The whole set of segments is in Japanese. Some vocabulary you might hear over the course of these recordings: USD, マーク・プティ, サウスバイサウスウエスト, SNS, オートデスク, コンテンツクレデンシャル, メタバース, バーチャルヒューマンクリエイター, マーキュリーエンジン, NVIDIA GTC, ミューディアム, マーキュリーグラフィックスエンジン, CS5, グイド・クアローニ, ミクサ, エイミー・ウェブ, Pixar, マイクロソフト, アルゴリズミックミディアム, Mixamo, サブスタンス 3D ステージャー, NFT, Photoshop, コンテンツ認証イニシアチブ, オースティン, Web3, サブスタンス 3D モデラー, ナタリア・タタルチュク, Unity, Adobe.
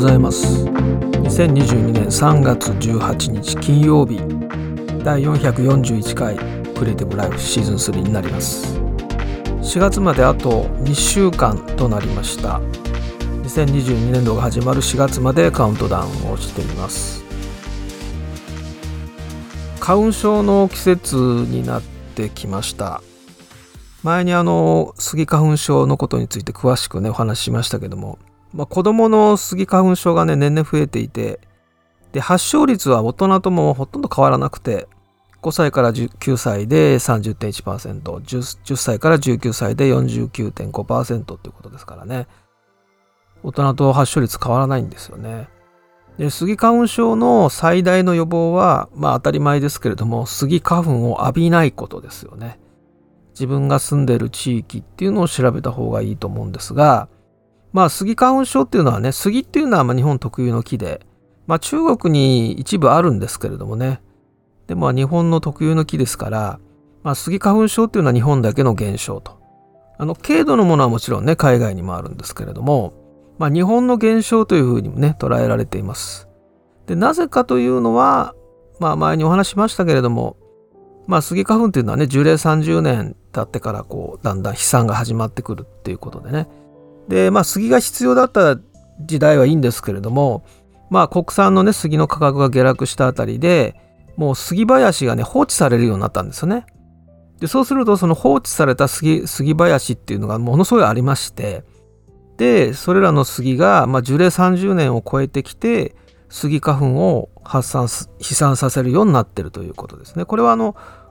ございます。2022年3月18日金曜日、第441回クリエイティブライフシーズン3になります。4月まであと2週間となりました。2022年度が始まる4月までカウントダウンをしています。花粉症の季節になってきました。前にスギ花粉症のことについて詳しくねお話ししましたけども、子どものスギ花粉症がね年々増えていて、で発症率は大人ともほとんど変わらなくて、5歳から9歳で 30.1%、10歳から19歳で 49.5% ということですからね、大人と発症率変わらないんですよね。でスギ花粉症の最大の予防は、当たり前ですけれども、スギ花粉を浴びないことですよね。自分が住んでいる地域っていうのを調べた方がいいと思うんですが、スギ花粉症っていうのはね、スギっていうのは日本特有の木で、中国に一部あるんですけれどもね、でも日本の特有の木ですから、スギ花粉症っていうのは日本だけの現象と。軽度のものはもちろんね、海外にもあるんですけれども、日本の現象というふうにもね、捉えられています。で、なぜかというのは、前にお話しましたけれども、スギ花粉っていうのはね、樹齢30年経ってからだんだん飛散が始まってくるっていうことでね。で、スギが必要だった時代はいいんですけれども、国産のね、スギの価格が下落したあたりで、もうスギ林がね、放置されるようになったんですよね。で、そうすると、その放置されたスギ林っていうのがものすごいありまして、でそれらのスギが、樹齢30年を超えてきてスギ花粉を飛散させるようになっているということですね。これは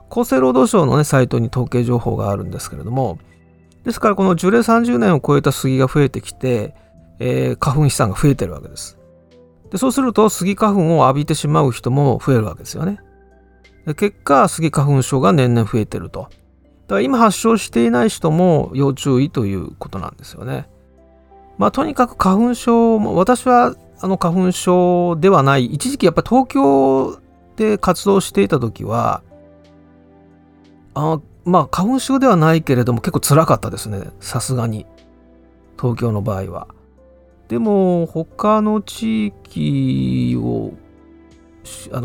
厚生労働省の、サイトに統計情報があるんですけれども、ですからこの樹齢30年を超えたスギが増えてきて、花粉飛散が増えてるわけです。でそうするとスギ花粉を浴びてしまう人も増えるわけですよね。で結果スギ花粉症が年々増えてると。だから今発症していない人も要注意ということなんですよね。とにかく花粉症も、私は花粉症ではない、一時期やっぱり東京で活動していた時は、花粉症ではないけれども結構辛かったですね。さすがに。東京の場合は。でも、他の地域を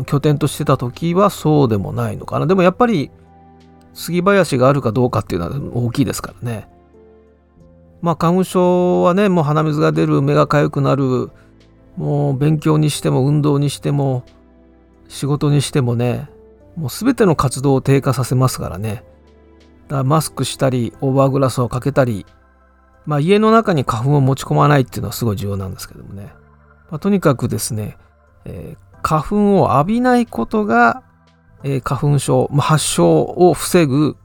拠点としてた時はそうでもないのかな。でもやっぱり、杉林があるかどうかっていうのは大きいですからね。花粉症はね、もう鼻水が出る、目がかゆくなる、もう勉強にしても運動にしても仕事にしてもね、もう全ての活動を低下させますからね。だからマスクしたり、オーバーグラスをかけたり、家の中に花粉を持ち込まないっていうのはすごい重要なんですけどもね。とにかくですね、花粉を浴びないことが、花粉症、発症を防ぐ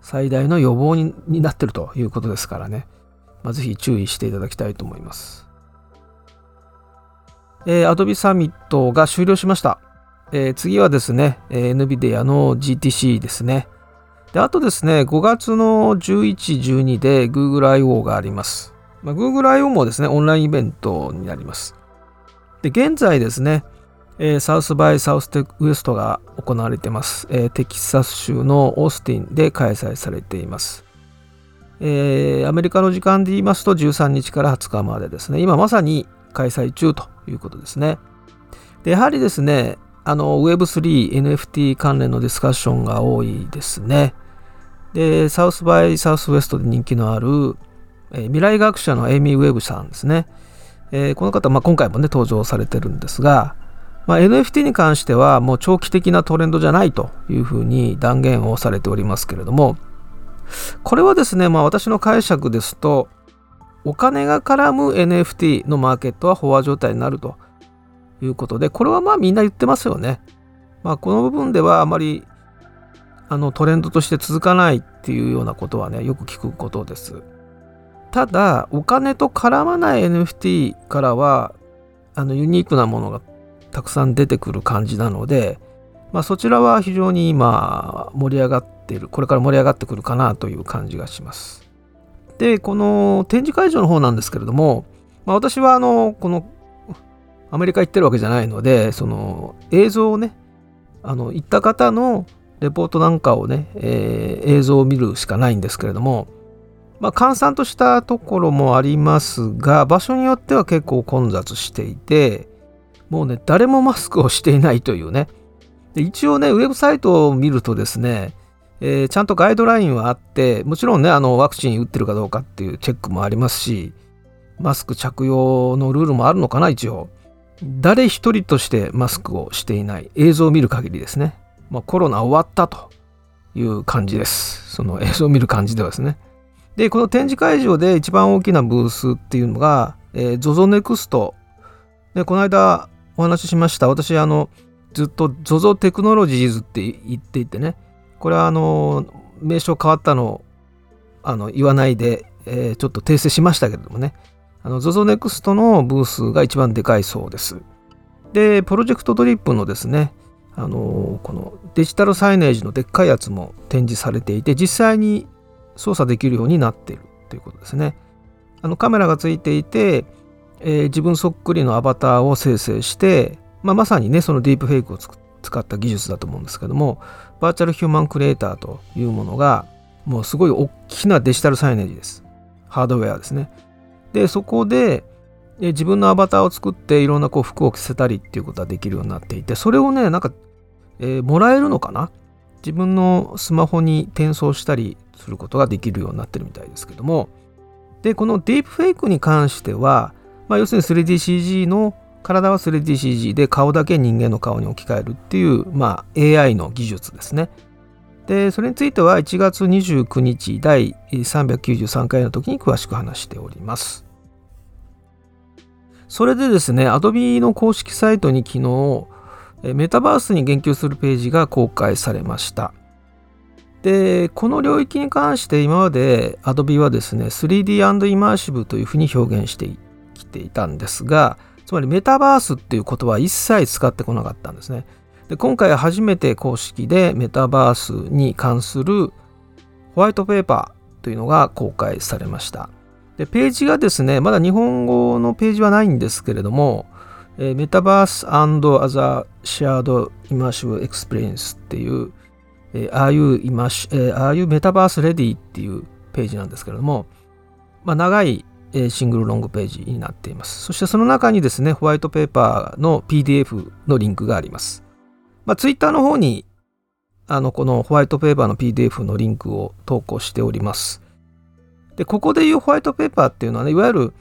最大の予防になってるということですからね。ぜひ注意していただきたいと思います。Adobe サミットが終了しました。次はですね、NVIDIA の GTC ですね。で、あとですね、5月の11、12で Google I/O があります。Google I/O もですね、オンラインイベントになります。で、現在ですね、サウスバイサウスウエストが行われています。テキサス州のオースティンで開催されています。アメリカの時間で言いますと13日から20日までですね、今まさに開催中ということですね。でやはりですね、Web3、NFT 関連のディスカッションが多いですね。で、サウスバイサウスウエストで人気のある、未来学者のエイミー・ウェブさんですね。この方、今回もね、登場されてるんですが、NFT に関してはもう長期的なトレンドじゃないというふうに断言をされておりますけれども、これはですね、私の解釈ですと、お金が絡む NFT のマーケットは飽和状態になるということで、これはみんな言ってますよね。この部分ではあまりトレンドとして続かないっていうようなことはね、よく聞くことです。ただ、お金と絡まない NFT からは、ユニークなものがたくさん出てくる感じなので、そちらは非常に今盛り上がっている、これから盛り上がってくるかなという感じがします。で、この展示会場の方なんですけれども、私はこのアメリカ行ってるわけじゃないので、その映像をね、行った方のレポートなんかをね、映像を見るしかないんですけれども、まあ、閑散としたところもありますが、場所によっては結構混雑していて、もうね、誰もマスクをしていないというね。で、一応ね、ウェブサイトを見るとですね、ちゃんとガイドラインはあって、もちろんね、ワクチン打ってるかどうかっていうチェックもありますし、マスク着用のルールもあるのかな、一応。誰一人としてマスクをしていない。映像を見る限りですね。まあ、コロナ終わったという感じです。その映像を見る感じではですね。で、この展示会場で一番大きなブースっていうのが、ZOZO NEXT。で、この間お話ししました。私、ずっと ZOZO テクノロジーズって言っていてね。これは名称変わったのを言わないで、ちょっと訂正しましたけれどもね。ZOZO NEXT のブースが一番でかいそうです。で、プロジェクトドリップのですね、このデジタルサイネージのでっかいやつも展示されていて、実際に操作できるようになっているということですね。カメラがついていて、自分そっくりのアバターを生成して、まあ、まさにね、そのディープフェイクを使った技術だと思うんですけども、バーチャルヒューマンクリエイターというものが、もうすごい大きなデジタルサイネージです。ハードウェアですね。で、そこで自分のアバターを作っていろんなこう服を着せたりっていうことができるようになっていて、それをね、なんか、もらえるのかな、自分のスマホに転送したりすることができるようになってるみたいですけども、で、このディープフェイクに関しては、まあ、要するに 3DCG の、体は 3DCG で顔だけ人間の顔に置き換えるっていう、まあ、AI の技術ですね。で、それについては1月29日第393回の時に詳しく話しております。それでですね、Adobe の公式サイトに昨日、メタバースに言及するページが公開されました。で、この領域に関して今まで Adobe はですね、3D& イマーシブというふうに表現してきていたんですが、つまりメタバースっていう言葉は一切使ってこなかったんですね。で、今回初めて公式でメタバースに関するホワイトペーパーというのが公開されました。で、ページがですね、まだ日本語のページはないんですけれども、メタバース&アザーシェアードイマーシブエクスペリエンスっていう、Are You Metaverse Ready っていうページなんですけれども、まあ、長いシングルロングページになっています。そしてその中にですね、ホワイトペーパーの PDF のリンクがあります。まあ、Twitter の方にこのホワイトペーパーの PDF のリンクを投稿しております。で、ここでいうホワイトペーパーっていうのはね、いわゆる、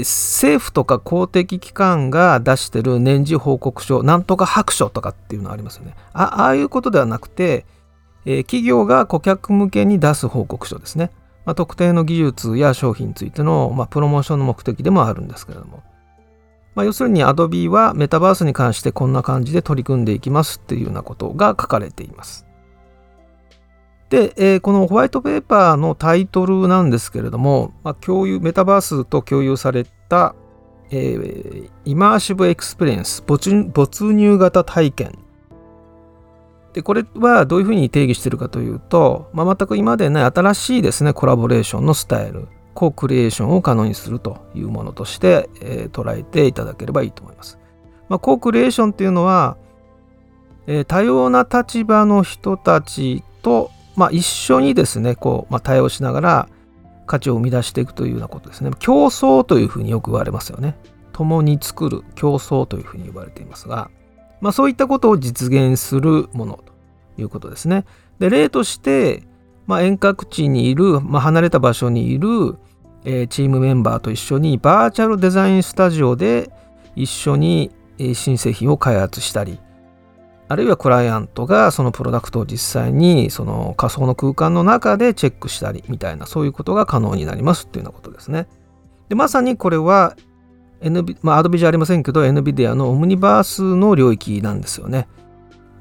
政府とか公的機関が出してる年次報告書、なんとか白書とかっていうのがありますよね。ああいうことではなくて、企業が顧客向けに出す報告書ですね。まあ、特定の技術や商品についての、まあ、プロモーションの目的でもあるんですけれども。まあ、要するに Adobe はメタバースに関してこんな感じで取り組んでいきますっていうようなことが書かれています。で、このホワイトペーパーのタイトルなんですけれども、まあ、メタバースと共有された、イマーシブエクスペリエンス、没入型体験。で、これはどういうふうに定義しているかというと、まあ、全く今までね、新しいですね、コラボレーションのスタイル。コクリエーションを可能にするというものとして、捉えていただければいいと思います。まあ、コクリエーションっていうのは、多様な立場の人たちと、まあ、一緒にですね、こう、まあ、対応しながら価値を生み出していくというようなことですね。競争というふうによく言われますよね。共に作る競争というふうに呼ばれていますが、まあ、そういったことを実現するものということですね。で、例として、まあ、遠隔地にいる、まあ、離れた場所にいるチームメンバーと一緒にバーチャルデザインスタジオで一緒に新製品を開発したり、あるいはクライアントがそのプロダクトを実際にその仮想の空間の中でチェックしたりみたいな、そういうことが可能になりますというようなことですね。で、まさにこれは、まあ、Adobe じゃありませんけど NVIDIA のオムニバースの領域なんですよね。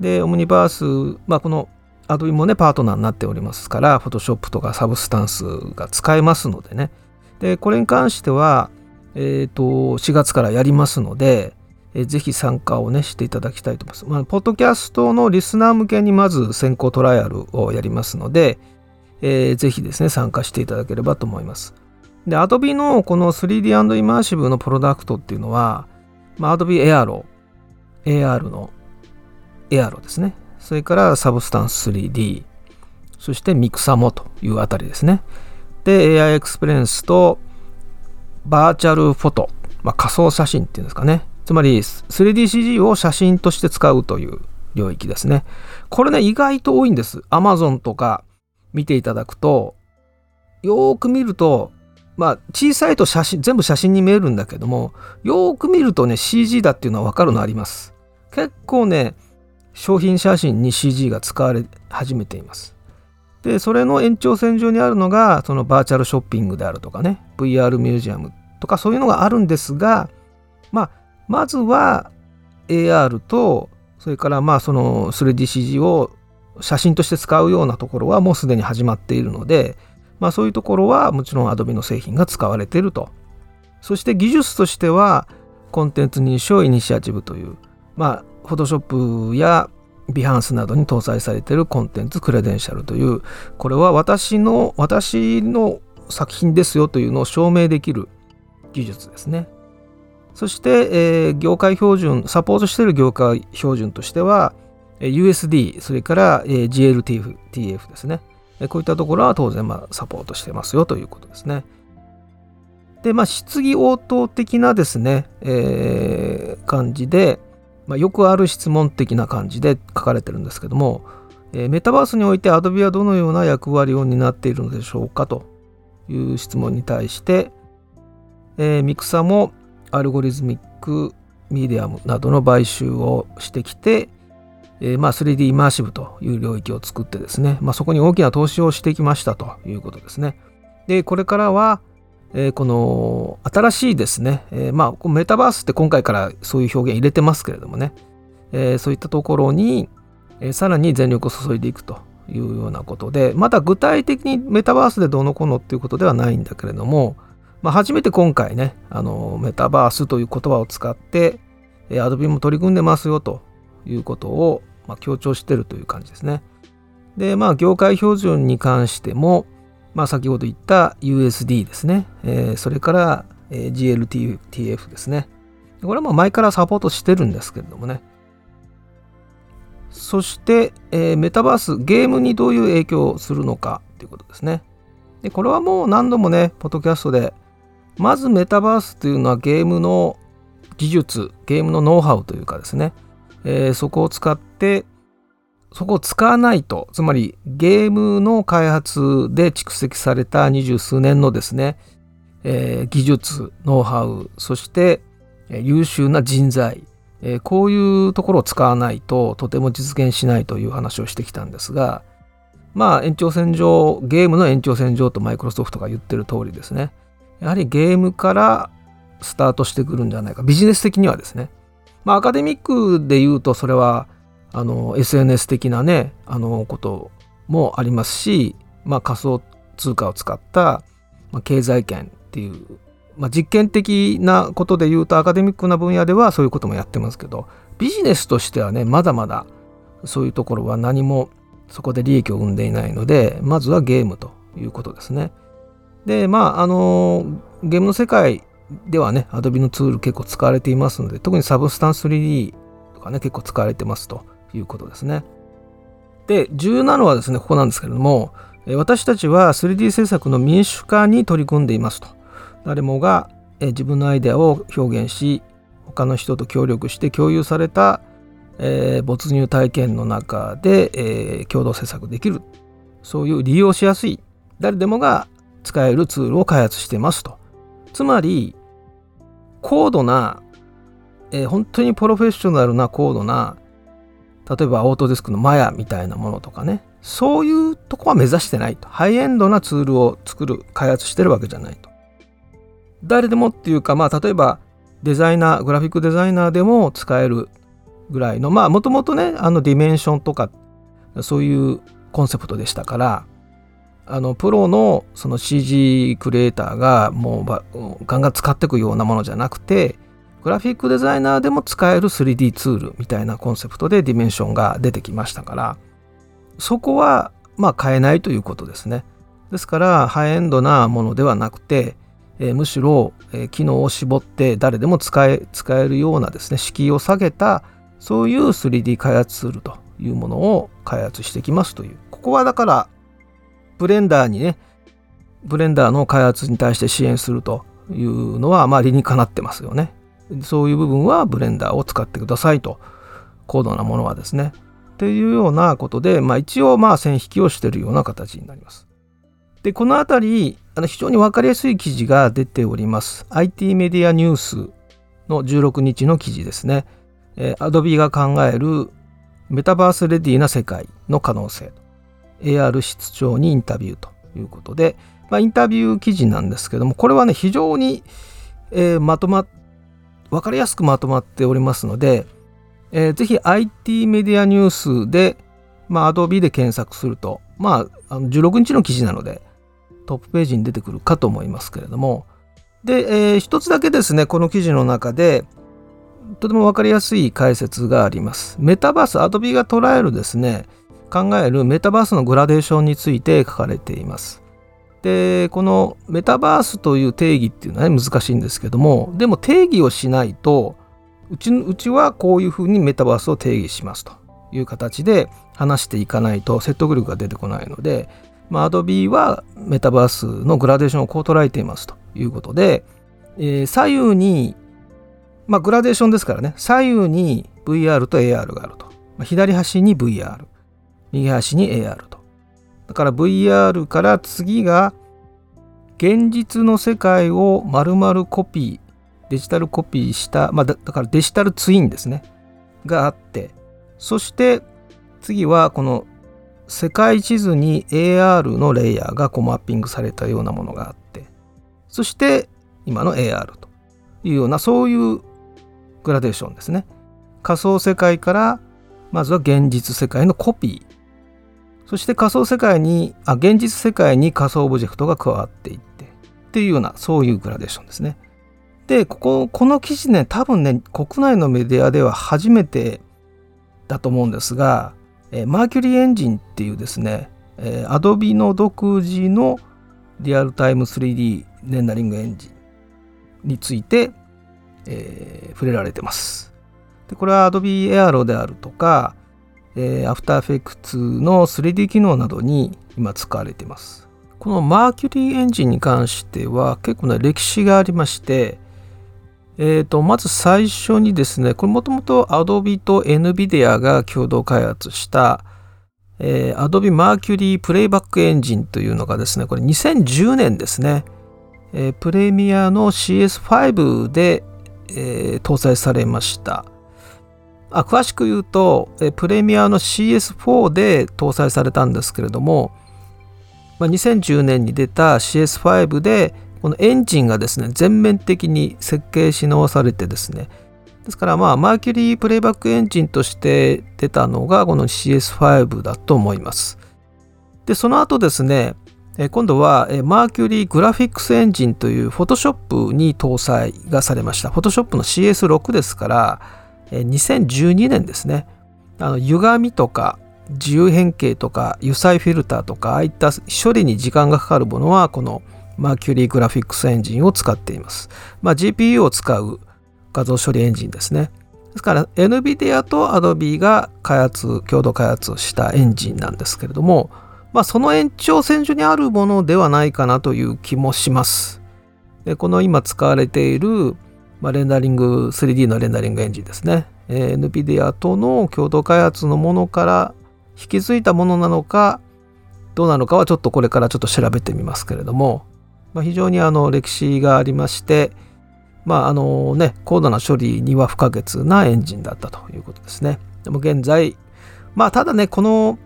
で、オムニバース、まあ、このAdobe もね、パートナーになっておりますから、Photoshop とか Substance が使えますのでね。で、これに関しては、4月からやりますので、ぜひ参加をね、していただきたいと思います。まあ、ポッドキャストのリスナー向けにまず先行トライアルをやりますので、ぜひですね、参加していただければと思います。で、Adobe のこの 3D& イマーシブのプロダクトっていうのは、まあ、Adobe AR の AR ですね。それから Substance 3D、 そして Mixamo というあたりですね。で AI エクスペリエンスとバーチャルフォト、仮想写真っていうんですかね、つまり 3DCG を写真として使うという領域ですね。これね、意外と多いんです。 Amazon とか見ていただくとよーく見ると、小さいと写真全部写真に見えるんだけども、よーく見るとね CG だっていうのは分かるのあります。結構ね商品写真に CG が使われ始めています。でそれの延長線上にあるのがそのバーチャルショッピングであるとかね、 VR ミュージアムとかそういうのがあるんですが、まずは AR とそれからその 3DCG を写真として使うようなところはもうすでに始まっているので、そういうところはもちろん Adobe の製品が使われていると。そして技術としてはコンテンツ認証イニシアチブという、Photoshop や Behance などに搭載されているコンテンツクレデンシャルという、これは私の作品ですよというのを証明できる技術ですね。そして、業界標準サポートしている業界標準としては USD、 それから、GLTF ですね。こういったところは当然サポートしてますよということですね。で質疑応答的なですね、感じで、よくある質問的な感じで書かれてるんですけども、メタバースにおいて Adobe はどのような役割を担っているのでしょうかという質問に対して、ミクサもアルゴリズミックミディアムなどの買収をしてきて、3D イマーシブという領域を作ってですね、そこに大きな投資をしてきましたということですね。でこれからは、この新しいですね、メタバースって今回からそういう表現入れてますけれどもね、そういったところに、さらに全力を注いでいくというようなことで、まだ具体的にメタバースでどうのこうのっていうことではないんだけれども、初めて今回ね、メタバースという言葉を使って、Adobe も取り組んでますよということを、強調しているという感じですね。で、業界標準に関しても、先ほど言った USD ですね、それから、GLTF ですね。これは前からサポートしてるんですけれどもね。そして、メタバース、ゲームにどういう影響をするのかということですね。でこれはもう何度もね、ポッドキャストで、まずメタバースというのはゲームの技術、ゲームのノウハウというかですね、そこを使わないと、つまりゲームの開発で蓄積された20数年のですね、技術、ノウハウ、そして優秀な人材、こういうところを使わないととても実現しないという話をしてきたんですが、延長線上、ゲームの延長線上とマイクロソフトが言ってる通りですね、やはりゲームからスタートしてくるんじゃないか、ビジネス的にはですね。アカデミックで言うとそれはSNS 的なね、こともありますし、仮想通貨を使った経済圏っていう、実験的なことで言うとアカデミックな分野ではそういうこともやってますけど、ビジネスとしてはね、まだまだそういうところは何もそこで利益を生んでいないので、まずはゲームということですね。でゲームの世界ではね、Adobe のツール結構使われていますので、特に Substance 3D とかね、結構使われてますということですね。で重要なのはですね、ここなんですけれども、私たちは 3D 制作の民主化に取り組んでいますと。誰もが自分のアイデアを表現し、他の人と協力して共有された没入体験の中で、共同制作できる、そういう利用しやすい、誰でもが使えるツールを開発していますと。つまり高度な、本当にプロフェッショナルな高度な、例えばオートデスクのマヤみたいなものとかね、そういうとこは目指してないと。ハイエンドなツールを作る、開発してるわけじゃないと。誰でもっていうか、例えばデザイナー、グラフィックデザイナーでも使えるぐらいの、もともとね、ディメンションとかそういうコンセプトでしたから、プロのその CG クリエイターがもうガンガン使っていくようなものじゃなくて、グラフィックデザイナーでも使える 3D ツールみたいなコンセプトでディメンションが出てきましたから、そこは変えないということですね。ですからハイエンドなものではなくて、むしろ、機能を絞って誰でも使えるようなですね、敷居を下げた、そういう 3D 開発ツールというものを開発してきますという。ここはだからブレンダーにね、Blender の開発に対して支援するというのは、まあ、理にかなってますよね。そういう部分は Blender を使ってくださいと、高度なものはですね。っていうようなことで、まあ、一応まあ線引きをしているような形になります。で、このあたり非常に分かりやすい記事が出ております。IT メディアニュースの16日の記事ですね。Adobe が考えるメタバースレディな世界の可能性。AR 室長にインタビューということで、まあ、インタビュー記事なんですけども、これはね、非常に、分かりやすくまとまっておりますので、ぜひ IT メディアニュースで、まあ、Adobe で検索すると、まあ、16日の記事なので、トップページに出てくるかと思いますけれども、で、一つだけですね、この記事の中で、とても分かりやすい解説があります。メタバース、Adobe が捉えるですね、考えるメタバースのグラデーションについて書かれています。で、このメタバースという定義っていうのは、ね、難しいんですけども、でも定義をしないと、うちはこういうふうにメタバースを定義しますという形で話していかないと説得力が出てこないので、まあ、Adobe はメタバースのグラデーションをこう捉えていますということで、左右に、まあ、グラデーションですからね、左右に VR と AR があると。まあ、左端に VR、右端に AR と。だから VR から次が現実の世界を丸々コピー、デジタルコピーした、まあ、だからデジタルツインですね、があって、そして次はこの世界地図に AR のレイヤーがこうマッピングされたようなものがあって、そして今の AR というような、そういうグラデーションですね。仮想世界からまずは現実世界のコピー、そして現実世界に仮想オブジェクトが加わっていってっていうような、そういうグラデーションですね。で、この記事ね、多分ね、国内のメディアでは初めてだと思うんですが、マーキュリーエンジンっていうですね、Adobe の独自のリアルタイム 3D レンダリングエンジンについて、触れられてます。で、これは Adobe Aero であるとか、After Effects の 3D 機能などに今使われています。このマーキュリーエンジンに関しては結構ね、歴史がありまして、まず最初にですね、これもともと Adobe と NVIDIA が共同開発した、Adobe Mercury プレイバックエンジンというのがですね、これ2010年ですね、プレミアの CS5 で、搭載されました。詳しく言うと、プレミアの CS4 で搭載されたんですけれども、まあ、2010年に出た CS5 でこのエンジンがですね、全面的に設計し直されてですね、ですからまあマーキュリープレイバックエンジンとして出たのがこの CS5 だと思います。で、その後ですね、今度はマーキュリーグラフィックスエンジンという Photoshop に搭載がされました。 Photoshop の CS6 ですから、2012年ですね、歪みとか自由変形とか油彩フィルターとか、ああいった処理に時間がかかるものはこのマーキュリーグラフィックスエンジンを使っています。まあ、GPU を使う画像処理エンジンですね。ですから NVIDIA と Adobe が共同開発をしたエンジンなんですけれども、まあ、その延長線上にあるものではないかなという気もします。で、この今使われている、まあ、3D のレンダリングエンジンですね。NVIDIA との共同開発のものから引き継いだものなのか、どうなのかはちょっとこれからちょっと調べてみますけれども、非常に歴史がありまして、まあね、高度な処理には不可欠なエンジンだったということですね。でも現在、まあ、ただね、この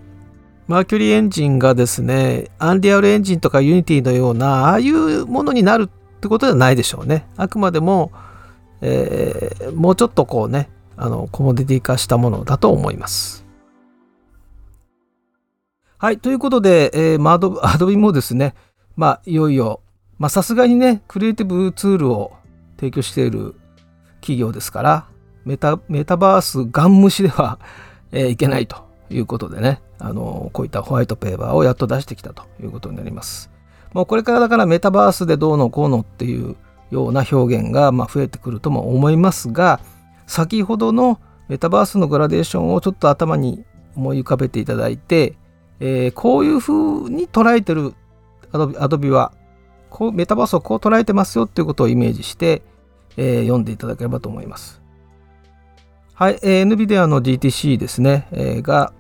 マーキュリーエンジンがですね、アンリアルエンジンとか Unity のようなああいうものになるってことではないでしょうね。あくまでも、もうちょっとこうね、コモディティ化したものだと思います。はい、ということで、Adobe もですね、まあ、いよいよまあさすがにね、クリエイティブツールを提供している企業ですから、メタバースガン無視では、いけないということでね、こういったホワイトペーパーをやっと出してきたということになります。もうこれからだからメタバースでどうのこうのっていうような表現がまあ増えてくるとも思いますが、先ほどのメタバースのグラデーションをちょっと頭に思い浮かべていただいて、こういうふうに捉えてるAdobeはこうメタバースをこう捉えてますよっていうことをイメージして、読んでいただければと思います。はい、NVIDIA の GTC ですね、が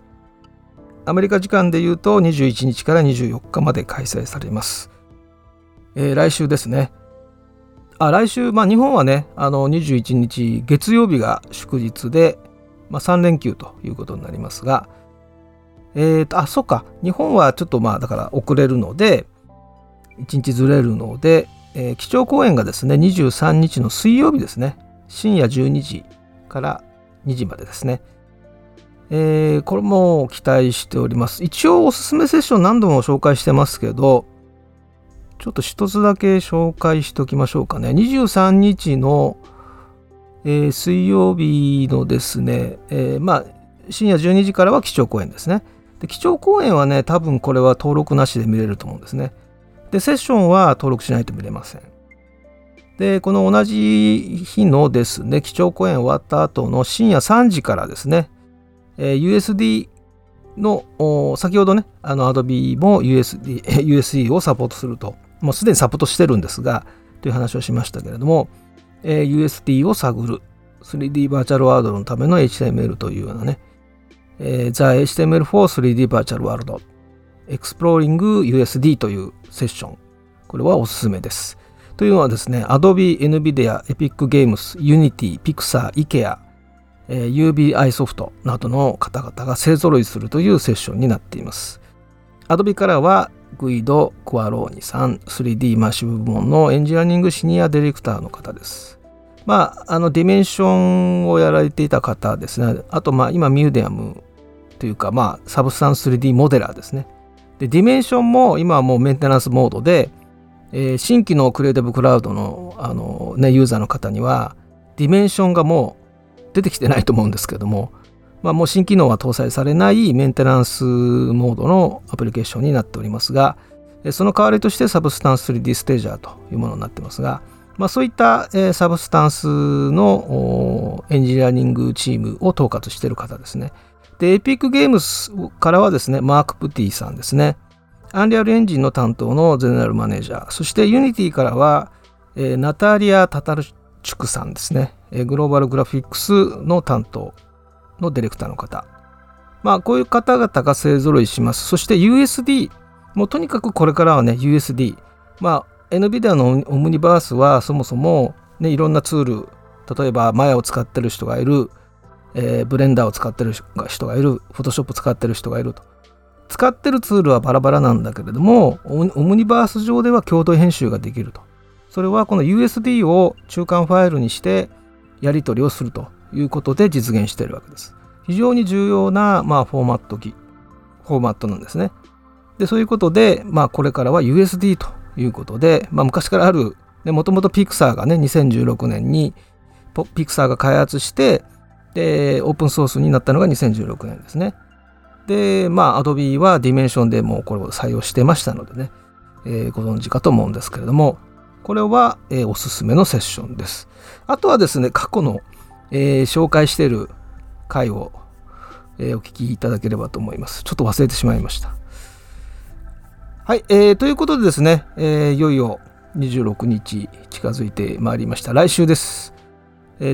アメリカ時間でいうと21日から24日まで開催されます。来週ですね。来週、日本はね、21日月曜日が祝日で、3連休ということになりますが、そっか、日本はちょっとだから遅れるので、1日ずれるので、基調講演がですね、23日の水曜日ですね、深夜12時から2時までですね。これも期待しております。一応おすすめセッション何度も紹介してますけど、ちょっと一つだけ紹介しておきましょうかね。23日の、水曜日のですね、深夜12時からは基調講演ですね。で、基調講演はね、多分これは登録なしで見れると思うんですね。で、セッションは登録しないと見れません。で、この同じ日のですね、基調講演終わった後の深夜3時からですね、USDの先ほどね、Adobe も USD をサポートすると。もうすでにサポートしてるんですが、という話をしましたけれども、USD を探る 3D バーチャルワールドのための HTML というようなね、The HTML for 3D バーチャルワールド Exploring USD というセッション、これはおすすめです。というのはですね、Adobe、NVIDIA、Epic Games、Unity、Pixar、IKEA、UBI ソフトなどの方々が勢ぞろいするというセッションになっています。Adobe からはグイド・クアローニさん、3D マーシブ部門のエンジニアリングシニアディレクターの方です。ディメンションをやられていた方ですね。あと、今、ミューディアムというか、サブスタンス 3D モデラーですね。で、ディメンションも今はもうメンテナンスモードで、新規のクリエイティブクラウドの、ユーザーの方には、ディメンションがもう、出てきてないと思うんですけども、もう新機能は搭載されないメンテナンスモードのアプリケーションになっておりますが、その代わりとしてサブスタンス 3D ステージャーというものになってますが、そういったサブスタンスのエンジニアリングチームを統括している方ですね。で、エピックゲームズからはですね、マーク・プティさんですね。アンリアルエンジンの担当のゼネラルマネージャー。そしてユニティからは、ナタリア・タタルチュクさんですね。グローバルグラフィックスの担当のディレクターの方。こういう方々が勢ぞろいします。そして USD、もうとにかくこれからはね、USD。NVIDIA のオムニバースはそもそも、ね、いろんなツール、例えば Maya を使ってる人がいる、Blender を使ってる人がいる、Photoshop を使ってる人がいると。使ってるツールはバラバラなんだけれども、オムニバース上では共同編集ができると。それはこの USD を中間ファイルにして、やり取りをするということで実現しているわけです。非常に重要な、フォーマットなんですね。で、そういうことで、これからは USD ということで、昔からある、もともと Pixar がね、2016年に Pixar が開発して、で、オープンソースになったのが2016年ですね。で、Adobe は Dimension でもうこれを採用してましたのでね、ご存知かと思うんですけれども、これは、おすすめのセッションです。あとはですね、過去の、紹介している回を、お聞きいただければと思います。ちょっと忘れてしまいました。はい、ということでですね、いよいよ26日近づいてまいりました。来週です。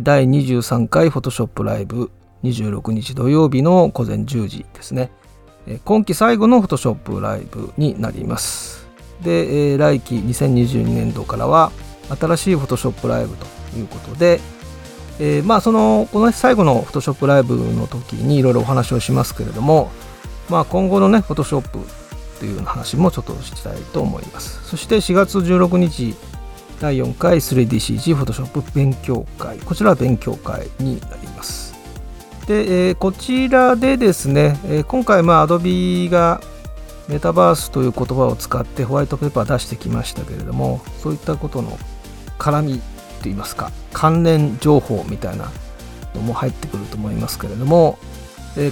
第23回 Photoshop ライブ26日土曜日の午前10時ですね。今期最後の Photoshop ライブになります。で、来期2022年度からは新しい Photoshop ライブということで、この最後の Photoshop ライブの時にいろいろお話をしますけれども、今後のね Photoshop という話もちょっとしたいと思います。そして4月16日第4回 3DCG Photoshop 勉強会、こちらは勉強会になります。で、こちらでですね、今回Adobe がメタバースという言葉を使ってホワイトペーパー出してきましたけれども、そういったことの絡みといいますか、関連情報みたいなのも入ってくると思いますけれども、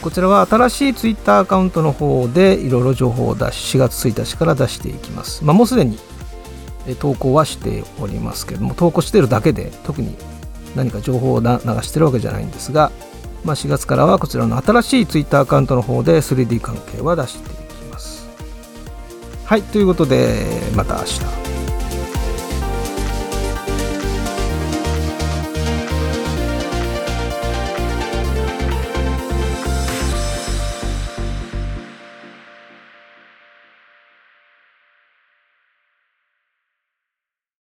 こちらは新しいツイッターアカウントの方でいろいろ情報を4月1日から出していきます。もうすでに投稿はしておりますけれども、投稿しているだけで特に何か情報を流しているわけじゃないんですが、4月からはこちらの新しいツイッターアカウントの方で 3D 関係は出していきます。はい、ということでまた明日。